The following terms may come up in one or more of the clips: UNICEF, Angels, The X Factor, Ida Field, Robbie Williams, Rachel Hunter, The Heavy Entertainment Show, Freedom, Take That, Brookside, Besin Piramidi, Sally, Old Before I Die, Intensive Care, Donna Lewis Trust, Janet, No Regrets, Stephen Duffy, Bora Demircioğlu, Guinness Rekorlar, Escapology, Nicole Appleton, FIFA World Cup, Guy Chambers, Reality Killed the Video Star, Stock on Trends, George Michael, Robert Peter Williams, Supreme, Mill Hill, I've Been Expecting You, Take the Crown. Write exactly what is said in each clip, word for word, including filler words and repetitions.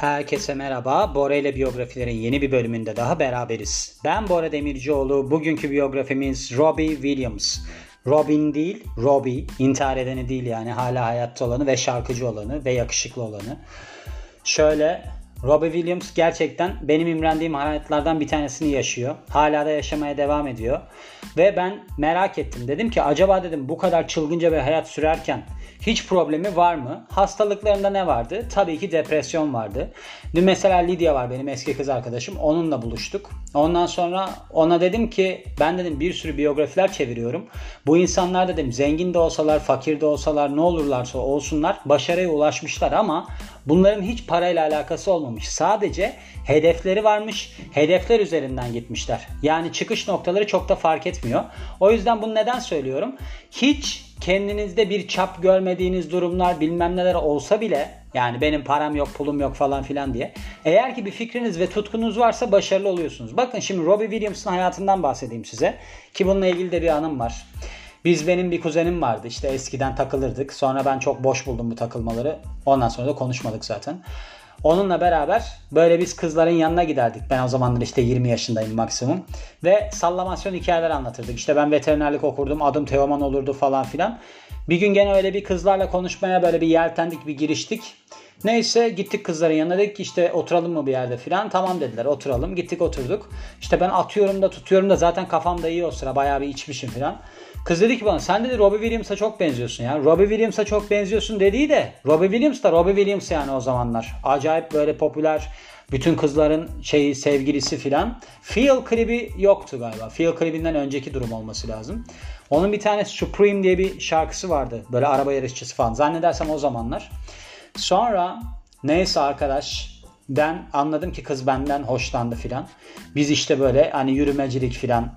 Herkese merhaba. Bora ile biyografilerin yeni bir bölümünde daha beraberiz. Ben Bora Demircioğlu. Bugünkü biyografimiz Robbie Williams. Robin değil, Robbie. İntihar edeni değil yani. Hala hayatta olanı ve şarkıcı olanı ve yakışıklı olanı. Şöyle, Robbie Williams gerçekten benim imrendiğim hayatlardan bir tanesini yaşıyor. Hala da yaşamaya devam ediyor. Ve ben merak ettim. Dedim ki acaba dedim bu kadar çılgınca bir hayat sürerken hiç problemi var mı? Hastalıklarında ne vardı? Tabii ki depresyon vardı. Dün mesela Lidya var benim eski kız arkadaşım. Onunla buluştuk. Ondan sonra ona dedim ki ben dedim bir sürü biyografiler çeviriyorum. Bu insanlar dedim zengin de olsalar, fakir de olsalar, ne olurlarsa olsunlar başarıya ulaşmışlar ama bunların hiç parayla alakası olmamış. Sadece hedefleri varmış. Hedefler üzerinden gitmişler. Yani çıkış noktaları çok da fark etmiyor. O yüzden bunu neden söylüyorum? Hiç kendinizde bir çap görmediğiniz durumlar bilmem neler olsa bile yani benim param yok, pulum yok falan filan diye. Eğer ki bir fikriniz ve tutkunuz varsa başarılı oluyorsunuz. Bakın şimdi Robbie Williams'ın hayatından bahsedeyim size. Ki bununla ilgili de bir anım var. Biz benim bir kuzenim vardı. İşte eskiden takılırdık. Sonra ben çok boş buldum bu takılmaları. Ondan sonra da konuşmadık zaten. Onunla beraber böyle biz kızların yanına giderdik. Ben o zamanlar işte yirmi yaşındayım maksimum. Ve sallamasyon hikayeler anlatırdık. İşte ben veterinerlik okurdum. Adım Teoman olurdu falan filan. Bir gün gene öyle bir kızlarla konuşmaya böyle bir yeltendik, bir giriştik. Neyse gittik kızların yanına, dedik ki işte oturalım mı bir yerde filan. Tamam dediler, oturalım. Gittik oturduk. İşte ben atıyorum da tutuyorum da zaten kafamda iyi o sıra. Bayağı bir içmişim filan. Kız dedi ki bana sen dedi Robbie Williams'a çok benziyorsun ya. Robbie Williams'a çok benziyorsun dediği de Robbie Williams da Robbie Williams yani o zamanlar. Acayip böyle popüler, bütün kızların şeyi, sevgilisi filan. Feel klibi yoktu galiba. Feel klibinden önceki durum olması lazım. Onun bir tane Supreme diye bir şarkısı vardı. Böyle araba yarışçısı falan. Zannedersem o zamanlar. Sonra neyse arkadaş ben anladım ki kız benden hoşlandı filan. Biz işte böyle hani yürümecilik filan.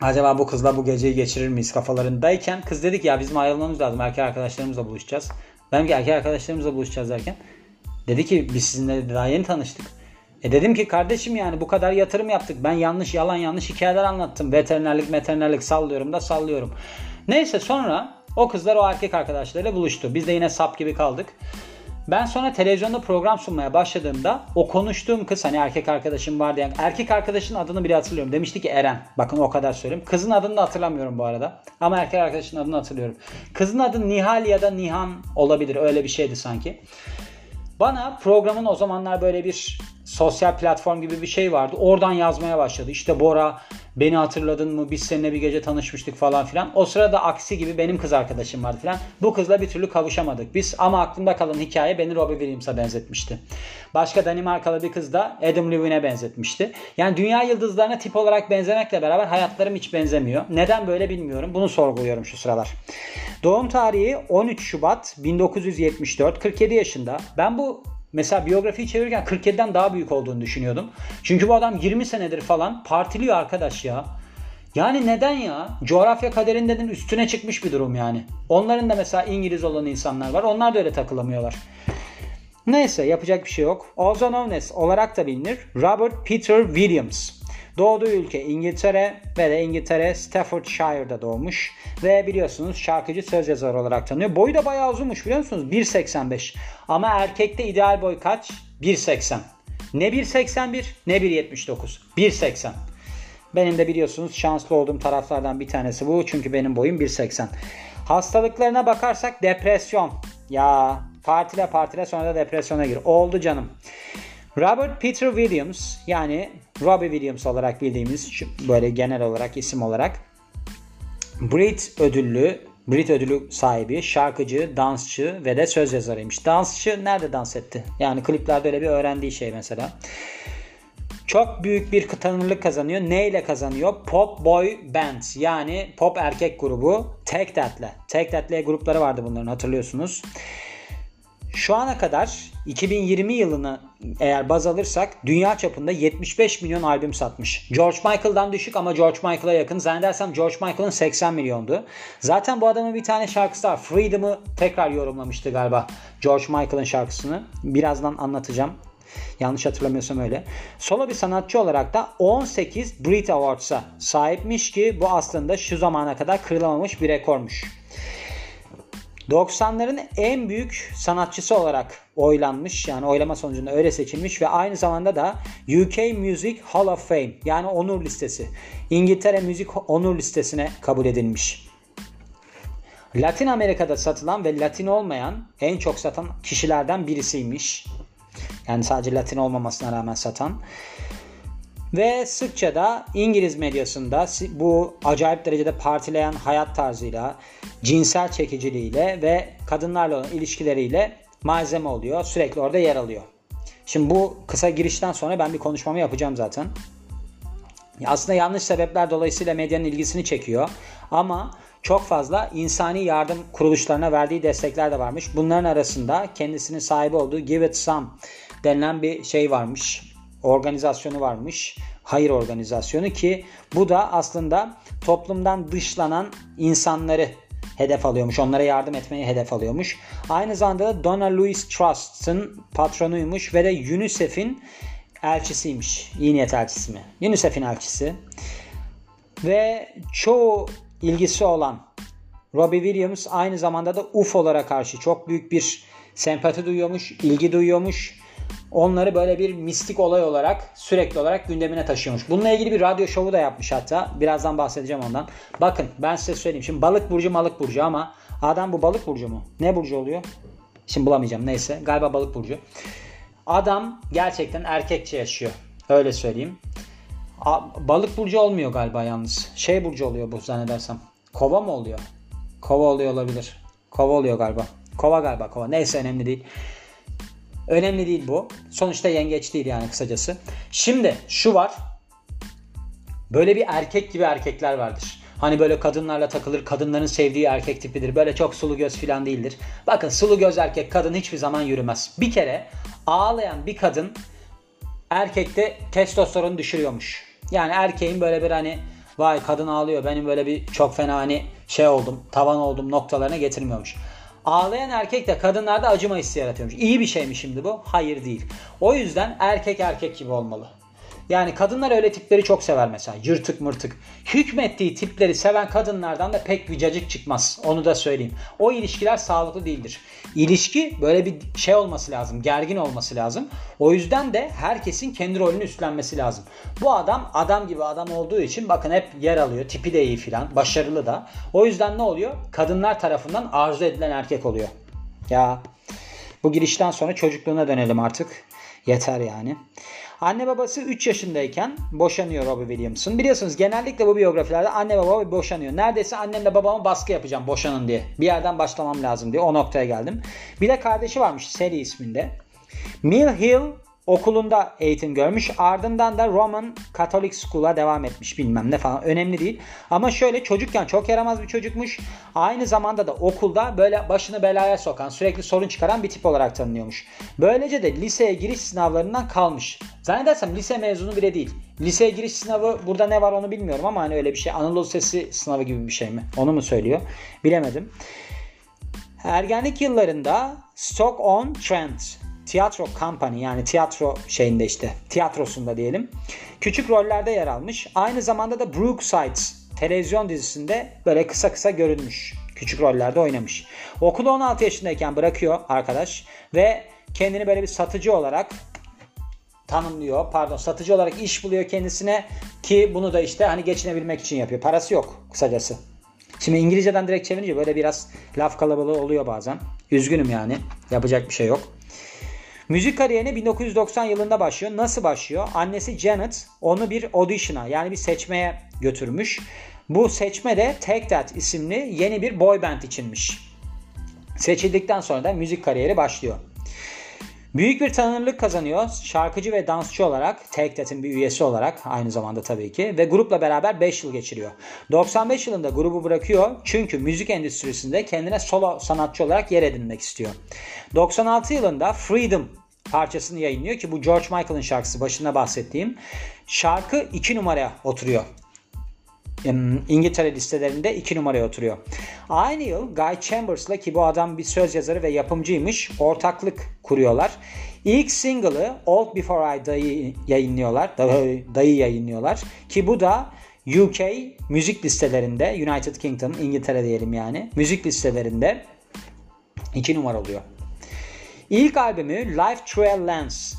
Acaba bu kızla bu geceyi geçirir miyiz kafalarındayken kız dedik ya bizim ayrılmamız lazım, erkek arkadaşlarımızla buluşacağız. Dedim ki erkek arkadaşlarımızla buluşacağız derken dedi ki biz sizinle daha yeni tanıştık. E dedim ki kardeşim yani bu kadar yatırım yaptık, ben yanlış yalan yanlış hikayeler anlattım, veterinerlik veterinerlik sallıyorum da sallıyorum. Neyse sonra o kızlar o erkek arkadaşlarıyla buluştu, biz de yine sap gibi kaldık. Ben sonra televizyonda program sunmaya başladığımda o konuştuğum kız hani erkek arkadaşım vardı. Yani erkek arkadaşının adını bile hatırlıyorum. Demişti ki Eren. Bakın o kadar söyleyeyim. Kızın adını da hatırlamıyorum bu arada. Ama erkek arkadaşının adını hatırlıyorum. Kızın adı Nihal ya da Nihan olabilir. Öyle bir şeydi sanki. Bana programın o zamanlar böyle bir sosyal platform gibi bir şey vardı. Oradan yazmaya başladı. İşte Bora beni hatırladın mı? Biz seninle bir gece tanışmıştık falan filan. O sırada aksi gibi benim kız arkadaşım vardı filan. Bu kızla bir türlü kavuşamadık biz. Ama aklımda kalan hikaye beni Robbie Williams'a benzetmişti. Başka Danimarkalı bir kız da Adam Levine'e benzetmişti. Yani dünya yıldızlarına tip olarak benzemekle beraber hayatlarım hiç benzemiyor. Neden böyle bilmiyorum. Bunu sorguluyorum şu sıralar. Doğum tarihi on üç Şubat bin dokuz yüz yetmiş dört. kırk yedi yaşında. Ben bu mesela biyografiyi çevirirken kırk yediden daha büyük olduğunu düşünüyordum. Çünkü bu adam yirmi senedir falan partiliyor arkadaş ya. Yani neden ya? Coğrafya kaderin dedim üstüne çıkmış bir durum yani. Onların da mesela İngiliz olan insanlar var. Onlar da öyle takılamıyorlar. Neyse yapacak bir şey yok. Also known as olarak da bilinir Robert Peter Williams. Doğduğu ülke İngiltere ve de İngiltere Staffordşire'da doğmuş. Ve biliyorsunuz şarkıcı söz yazarı olarak tanınıyor. Boyu da bayağı uzunmuş biliyor musunuz? bir seksen beş. Ama erkekte ideal boy kaç? bir seksen. Ne bir seksen bir ne bir yetmiş dokuz. bir seksen. Benim de biliyorsunuz şanslı olduğum taraflardan bir tanesi bu. Çünkü benim boyum bir seksen. Hastalıklarına bakarsak depresyon. Ya partile partile sonra da depresyona gir. Oldu canım. Robert Peter Williams yani Robbie Williams olarak bildiğimiz böyle genel olarak isim olarak Brit ödüllü, Brit ödülü sahibi, şarkıcı, dansçı ve de söz yazarıymış. Dansçı nerede dans etti? Yani kliplerde öyle bir öğrendiği şey mesela. Çok büyük bir tanınırlık kazanıyor. Neyle kazanıyor? Pop Boy Band yani pop erkek grubu Take That'le. Take That'le grupları vardı bunların hatırlıyorsunuz. Şu ana kadar iki bin yirmi yılını eğer baz alırsak dünya çapında yetmiş beş milyon albüm satmış. George Michael'dan düşük ama George Michael'a yakın. Zannedersem George Michael'ın seksen milyondu. Zaten bu adamın bir tane şarkısı var. Freedom'ı tekrar yorumlamıştı galiba. George Michael'ın şarkısını. Birazdan anlatacağım. Yanlış hatırlamıyorsam öyle. Solo bir sanatçı olarak da on sekiz Brit Awards'a sahipmiş ki bu aslında şu zamana kadar kırılamamış bir rekormuş. doksanların en büyük sanatçısı olarak oylanmış, yani oylama sonucunda öyle seçilmiş ve aynı zamanda da U K Music Hall of Fame, yani onur listesi, İngiltere Müzik Onur Listesi'ne kabul edilmiş. Latin Amerika'da satılan ve Latin olmayan en çok satan kişilerden birisiymiş. Yani sadece Latin olmamasına rağmen satan. Ve sıkça da İngiliz medyasında bu acayip derecede partileyen hayat tarzıyla, cinsel çekiciliğiyle ve kadınlarla olan ilişkileriyle malzeme oluyor. Sürekli orada yer alıyor. Şimdi bu kısa girişten sonra ben bir konuşmamı yapacağım zaten. Aslında yanlış sebepler dolayısıyla medyanın ilgisini çekiyor. Ama çok fazla insani yardım kuruluşlarına verdiği destekler de varmış. Bunların arasında kendisinin sahibi olduğu Give It Some denilen bir şey varmış. Organizasyonu varmış. Hayır organizasyonu, ki bu da aslında toplumdan dışlanan insanları hedef alıyormuş. Onlara yardım etmeyi hedef alıyormuş. Aynı zamanda da Donna Lewis Trust'ın patronuymuş ve de UNICEF'in elçisiymiş. İyi niyet elçisi mi? UNICEF'in elçisi. Ve çoğu ilgisi olan Robbie Williams aynı zamanda da U F O'lara karşı çok büyük bir sempati duyuyormuş, ilgi duyuyormuş. Onları böyle bir mistik olay olarak sürekli olarak gündemine taşıyormuş. Bununla ilgili bir radyo şovu da yapmış hatta. Birazdan bahsedeceğim ondan. Bakın ben size söyleyeyim. Şimdi balık burcu malık burcu ama adam bu balık burcu mu? Ne burcu oluyor? Şimdi bulamayacağım, neyse. Galiba balık burcu. Adam gerçekten erkekçe yaşıyor. Öyle söyleyeyim. Balık burcu olmuyor galiba yalnız. Şey burcu oluyor bu zannedersem. Kova mı oluyor? Kova oluyor olabilir. Kova oluyor galiba. Kova galiba kova. Neyse önemli değil. Önemli değil bu. Sonuçta yengeç değil yani kısacası. Şimdi şu var. Böyle bir erkek gibi erkekler vardır. Hani böyle kadınlarla takılır. Kadınların sevdiği erkek tipidir. Böyle çok sulu göz falan değildir. Bakın sulu göz erkek kadın hiçbir zaman yürümez. Bir kere ağlayan bir kadın erkekte testosteronu düşürüyormuş. Yani erkeğin böyle bir hani vay kadın ağlıyor benim böyle bir çok fena hani şey oldum tavan oldum noktalarına getirmiyormuş. Ağlayan erkek de kadınlarda acıma hissi yaratıyormuş. İyi bir şey mi şimdi bu? Hayır değil. O yüzden erkek erkek gibi olmalı. Yani kadınlar öyle tipleri çok sever mesela. Yırtık mırtık. Hükmettiği tipleri seven kadınlardan da pek bir cacık çıkmaz. Onu da söyleyeyim. O ilişkiler sağlıklı değildir. İlişki böyle bir şey olması lazım. Gergin olması lazım. O yüzden de herkesin kendi rolünü üstlenmesi lazım. Bu adam adam gibi adam olduğu için bakın hep yer alıyor. Tipi de iyi filan. Başarılı da. O yüzden ne oluyor? Kadınlar tarafından arzu edilen erkek oluyor. Ya bu girişten sonra çocukluğuna dönelim artık. Yeter yani. Anne babası üç yaşındayken boşanıyor Robbie Williams'ın. Biliyorsunuz genellikle bu biyografilerde anne baba boşanıyor. Neredeyse annemle babama baskı yapacağım boşanın diye. Bir yerden başlamam lazım diye. O noktaya geldim. Bir de kardeşi varmış Sally isminde. Mill Hill okulunda eğitim görmüş. Ardından da Roman Catholic School'a devam etmiş. Bilmem ne falan. Önemli değil. Ama şöyle çocukken çok yaramaz bir çocukmuş. Aynı zamanda da okulda böyle başını belaya sokan, sürekli sorun çıkaran bir tip olarak tanınıyormuş. Böylece de liseye giriş sınavlarından kalmış. Zannedersem lise mezunu bile değil. Liseye giriş sınavı burada ne var onu bilmiyorum ama hani öyle bir şey. Anadolu Lisesi sınavı gibi bir şey mi? Onu mu söylüyor? Bilemedim. Ergenlik yıllarında Stock on Trends tiyatro kampanya yani tiyatro şeyinde işte tiyatrosunda diyelim küçük rollerde yer almış. Aynı zamanda da Brookside televizyon dizisinde böyle kısa kısa görünmüş. Küçük rollerde oynamış. Okulu on altı yaşındayken bırakıyor arkadaş ve kendini böyle bir satıcı olarak tanımlıyor. Pardon satıcı olarak iş buluyor kendisine ki bunu da işte hani geçinebilmek için yapıyor. Parası yok kısacası. Şimdi İngilizceden direkt çevirince böyle biraz laf kalabalığı oluyor bazen. Üzgünüm yani. Yapacak bir şey yok. Müzik kariyerine bin dokuz yüz doksan yılında başlıyor. Nasıl başlıyor? Annesi Janet onu bir audition'a yani bir seçmeye götürmüş. Bu seçme de Take That isimli yeni bir boy band içinmiş. Seçildikten sonra da müzik kariyeri başlıyor. Büyük bir tanınırlık kazanıyor. Şarkıcı ve dansçı olarak, Take That'in bir üyesi olarak aynı zamanda tabii ki ve grupla beraber beş yıl geçiriyor. doksan beş yılında grubu bırakıyor çünkü müzik endüstrisinde kendine solo sanatçı olarak yer edinmek istiyor. doksan altı yılında Freedom parçasını yayınlıyor ki bu George Michael'ın şarkısı başında bahsettiğim. Şarkı iki numaraya oturuyor. İngiltere listelerinde iki numaraya oturuyor. Aynı yıl Guy Chambers'la ki bu adam bir söz yazarı ve yapımcıymış ortaklık kuruyorlar. İlk single'ı Old Before I Die yayınlıyorlar. Dayı yayınlıyorlar. Ki bu da U K müzik listelerinde United Kingdom, İngiltere diyelim yani müzik listelerinde iki numara oluyor. İlk albümü Life Thru a Lens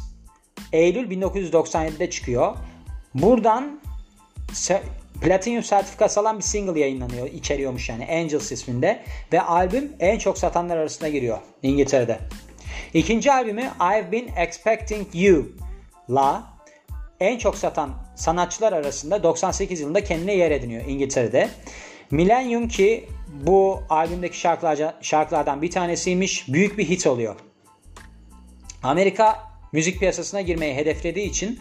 Eylül bin dokuz yüz doksan yedi'de çıkıyor. Buradan Platinum sertifikası alan bir single yayınlanıyor, içeriyormuş yani, Angels isminde ve albüm en çok satanlar arasına giriyor İngiltere'de. İkinci albümü I've Been Expecting You la en çok satan sanatçılar arasında doksan sekiz yılında kendine yer ediniyor İngiltere'de. Millennium ki bu albümdeki şarkılardan bir tanesiymiş, büyük bir hit oluyor. Amerika müzik piyasasına girmeyi hedeflediği için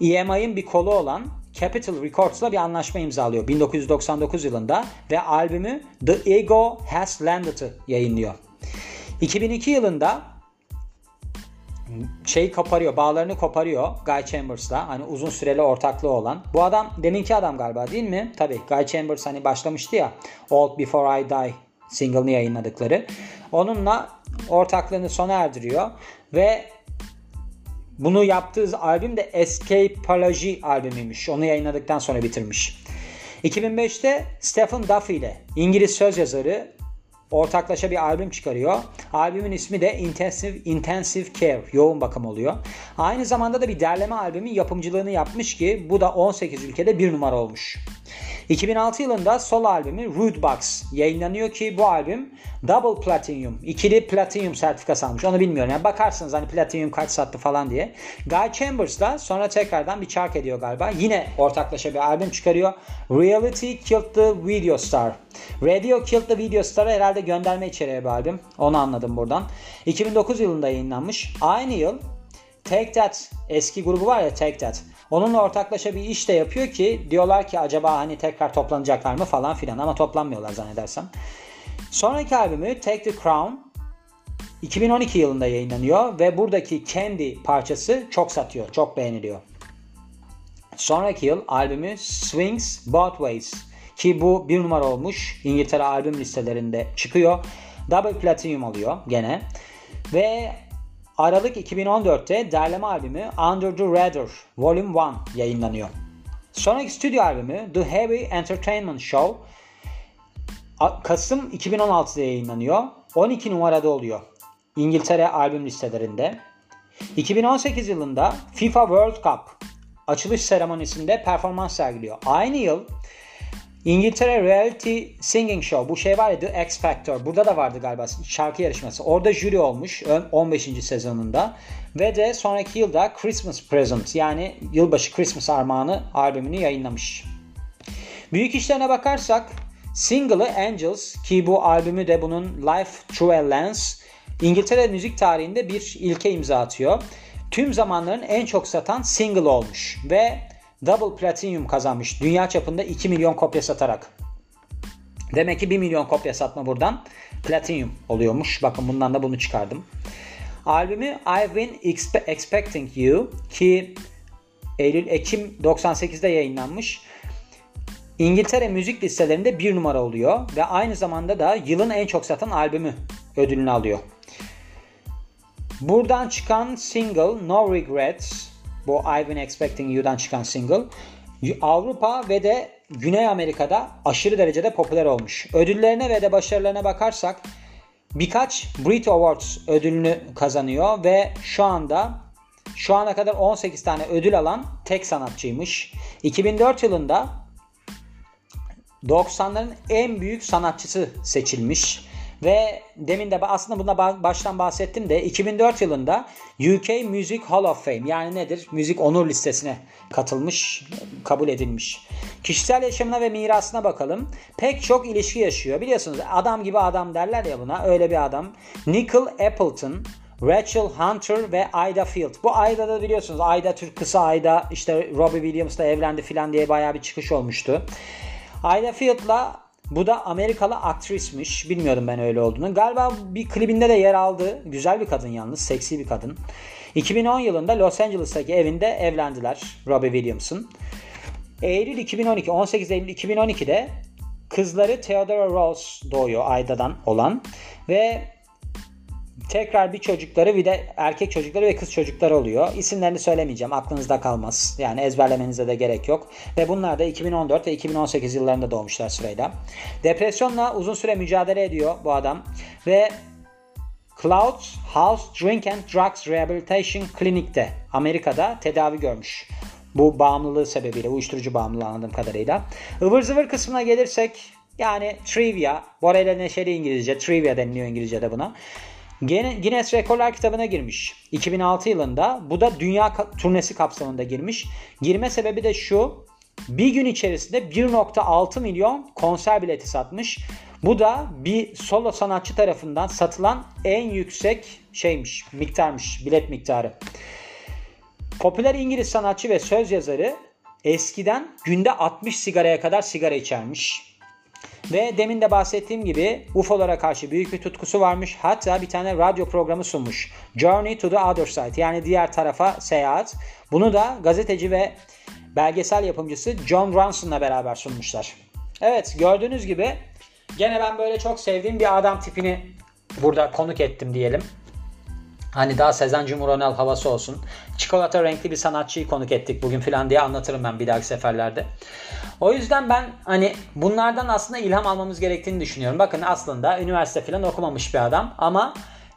E M I'nin bir kolu olan Capitol Records'la bir anlaşma imzalıyor bin dokuz yüz doksan dokuz yılında ve albümü The Ego Has Landed'ı yayınlıyor. iki bin iki yılında şeyi koparıyor, bağlarını koparıyor Guy Chambers'la, hani uzun süreli ortaklığı olan. Bu adam deminki adam galiba değil mi? Tabii Guy Chambers hani başlamıştı ya Old Before I Die single'ını yayınladıkları. Onunla ortaklığını sona erdiriyor ve bunu yaptığı albüm de Escapology albümüymüş. Onu yayınladıktan sonra bitirmiş. iki bin beş'te Stephen Duffy ile İngiliz söz yazarı ortaklaşa bir albüm çıkarıyor. Albümün ismi de Intensive, Intensive Care, yoğun bakım oluyor. Aynı zamanda da bir derleme albümün yapımcılığını yapmış ki bu da on sekiz ülkede bir numara olmuş. iki bin altı yılında solo albümü Rudebox yayınlanıyor ki bu albüm Double Platinum, ikili Platinum sertifikası almış. Onu bilmiyorum. Yani bakarsınız hani Platinum kaç sattı falan diye. Guy Chambers'la sonra tekrardan bir çark ediyor galiba. Yine ortaklaşa bir albüm çıkarıyor. Reality Killed the Video Star. Radio Killed the Video Star'a herhalde gönderme içeriyor bir albüm. Onu anladım buradan. iki bin dokuz yılında yayınlanmış. Aynı yıl Take That eski grubu var ya, Take That. Onunla ortaklaşa bir iş de yapıyor ki diyorlar ki acaba hani tekrar toplanacaklar mı falan filan, ama toplanmıyorlar zannedersem. Sonraki albümü Take the Crown iki bin on iki yılında yayınlanıyor ve buradaki Candy parçası çok satıyor, çok beğeniliyor. Sonraki yıl albümü Swings Both Ways ki bu bir numara olmuş, İngiltere albüm listelerinde çıkıyor. Double Platinum oluyor gene ve Aralık iki bin on dört'te derleme albümü Under the Radar Volume bir yayınlanıyor. Sonraki stüdyo albümü The Heavy Entertainment Show Kasım iki bin on altı'da yayınlanıyor. on iki numarada oluyor İngiltere albüm listelerinde. iki bin on sekiz yılında FIFA World Cup açılış seremonisinde performans sergiliyor. Aynı yıl İngiltere Reality Singing Show, bu şey var ya The X Factor, burada da vardı galiba şarkı yarışması, orada jüri olmuş on beşinci sezonunda ve de sonraki yılda Christmas Present yani yılbaşı Christmas armağanı albümünü yayınlamış. Büyük işlerine bakarsak single'ı Angels ki bu albümü de bunun Life Thru a Lens İngiltere müzik tarihinde bir ilke imza atıyor. Tüm zamanların en çok satan single olmuş ve Double Platinum kazanmış. Dünya çapında iki milyon kopya satarak. Demek ki bir milyon kopya satma buradan Platinum oluyormuş. Bakın bundan da bunu çıkardım. Albümü I've Been Expe- Expecting You ki Eylül-Ekim doksan sekiz'de yayınlanmış. İngiltere müzik listelerinde bir numara oluyor ve aynı zamanda da yılın en çok satan albümü ödülünü alıyor. Buradan çıkan single No Regrets, bu I've Been Expecting You'dan çıkan single Avrupa ve de Güney Amerika'da aşırı derecede popüler olmuş. Ödüllerine ve de başarılarına bakarsak birkaç Brit Awards ödülünü kazanıyor ve şu anda şu ana kadar on sekiz tane ödül alan tek sanatçıymış. iki bin dört yılında doksanların en büyük sanatçısı seçilmiş. Ve demin de aslında bundan baştan bahsettim de iki bin dört yılında U K Music Hall of Fame yani nedir? Müzik onur listesine katılmış, kabul edilmiş. Kişisel yaşamına ve mirasına bakalım. Pek çok ilişki yaşıyor. Biliyorsunuz adam gibi adam derler ya buna. Öyle bir adam. Nicole Appleton, Rachel Hunter ve Ida Field. Bu Ida da biliyorsunuz Ida Türk kısa Ida işte Robbie Williams'la evlendi filan diye bayağı bir çıkış olmuştu. Ida Field'la bu da Amerikalı aktrismiş. Bilmiyordum ben öyle olduğunu. Galiba bir klibinde de yer aldı. Güzel bir kadın yalnız. Seksi bir kadın. iki bin on yılında Los Angeles'taki evinde evlendiler. Robbie Williams'ın. Eylül iki bin on iki. on sekiz Eylül iki bin on iki'de kızları Theodora Rose doğuyor Ayda'dan olan. Ve tekrar bir çocukları bir de erkek çocukları ve kız çocukları oluyor. İsimlerini söylemeyeceğim. Aklınızda kalmaz. Yani ezberlemenize de gerek yok. Ve bunlar da iki bin on dört ve iki bin on sekiz yıllarında doğmuşlar sırayla. Depresyonla uzun süre mücadele ediyor bu adam. Ve Clouds House Drink and Drugs Rehabilitation Clinic'te Amerika'da tedavi görmüş. Bu bağımlılığı sebebiyle, uyuşturucu bağımlılığı anladığım kadarıyla. Ivır zıvır kısmına gelirsek, yani trivia, Bora ile neşeli İngilizce, trivia deniliyor İngilizce'de buna. Guinness Rekorlar kitabına girmiş iki bin altı yılında. Bu da dünya turnesi kapsamında girmiş. Girme sebebi de şu: bir gün içerisinde bir nokta altı milyon konser bileti satmış. Bu da bir solo sanatçı tarafından satılan en yüksek şeymiş, miktarmış, bilet miktarı. Popüler İngiliz sanatçı ve söz yazarı eskiden günde altmış sigaraya kadar sigara içermiş. Ve demin de bahsettiğim gibi U F O'lara karşı büyük bir tutkusu varmış. Hatta bir tane radyo programı sunmuş. Journey to the Other Side, yani diğer tarafa seyahat. Bunu da gazeteci ve belgesel yapımcısı John Ronson'la beraber sunmuşlar. Evet, gördüğünüz gibi gene ben böyle çok sevdiğim bir adam tipini burada konuk ettim diyelim. Hani daha Sezen Cumhurönel havası olsun. Çikolata renkli bir sanatçıyı konuk ettik bugün falan diye anlatırım ben bir dahaki seferlerde. O yüzden ben hani bunlardan aslında ilham almamız gerektiğini düşünüyorum. Bakın aslında üniversite falan okumamış bir adam ama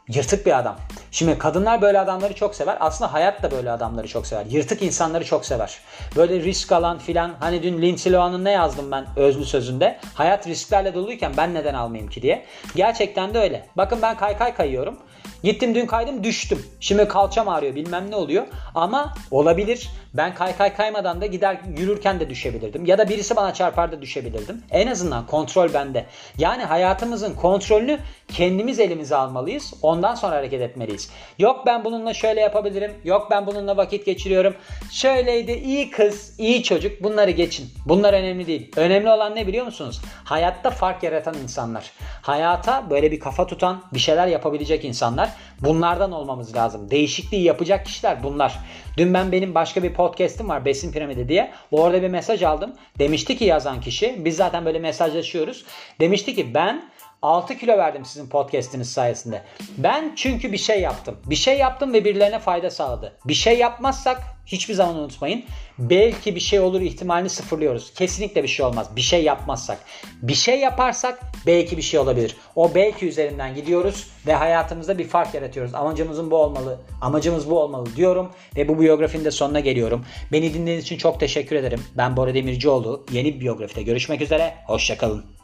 yırtık bir adam. Şimdi kadınlar böyle adamları çok sever. Aslında hayat da böyle adamları çok sever. Yırtık insanları çok sever. Böyle risk alan filan. Hani dün Lindsay Lohan'ın ne yazdım ben özlü sözünde? Hayat risklerle doluyken ben neden almayayım ki diye. Gerçekten de öyle. Bakın ben kaykay kayıyorum. Gittim dün kaydım, düştüm. Şimdi kalçam ağrıyor, bilmem ne oluyor. Ama olabilir. Ben kaykay kaymadan da gider yürürken de düşebilirdim. Ya da birisi bana çarpar da düşebilirdim. En azından kontrol bende. Yani hayatımızın kontrolünü kendimiz elimize almalıyız. Ondan sonra hareket etmeliyiz. Yok ben bununla şöyle yapabilirim. Yok ben bununla vakit geçiriyorum. Şöyleydi, iyi kız, iyi çocuk. Bunları geçin. Bunlar önemli değil. Önemli olan ne biliyor musunuz? Hayatta fark yaratan insanlar. Hayata böyle bir kafa tutan, bir şeyler yapabilecek insanlar. Bunlardan olmamız lazım. Değişikliği yapacak kişiler bunlar. Dün ben benim başka bir podcast'im var, Besin Piramidi diye. Orada bir mesaj aldım. Demişti ki yazan kişi, biz zaten böyle mesajlaşıyoruz. Demişti ki ben altı kilo verdim sizin podcast'iniz sayesinde. Ben çünkü bir şey yaptım. Bir şey yaptım ve birilerine fayda sağladı. Bir şey yapmazsak hiçbir zaman unutmayın, belki bir şey olur ihtimalini sıfırlıyoruz. Kesinlikle bir şey olmaz. Bir şey yapmazsak. Bir şey yaparsak belki bir şey olabilir. O belki üzerinden gidiyoruz ve hayatımızda bir fark yaratıyoruz. Amacımızın bu olmalı. Amacımız bu olmalı diyorum ve bu biyografinin de sonuna geliyorum. Beni dinlediğiniz için çok teşekkür ederim. Ben Bora Demircioğlu. Yeni bir biyografide görüşmek üzere. Hoşça kalın.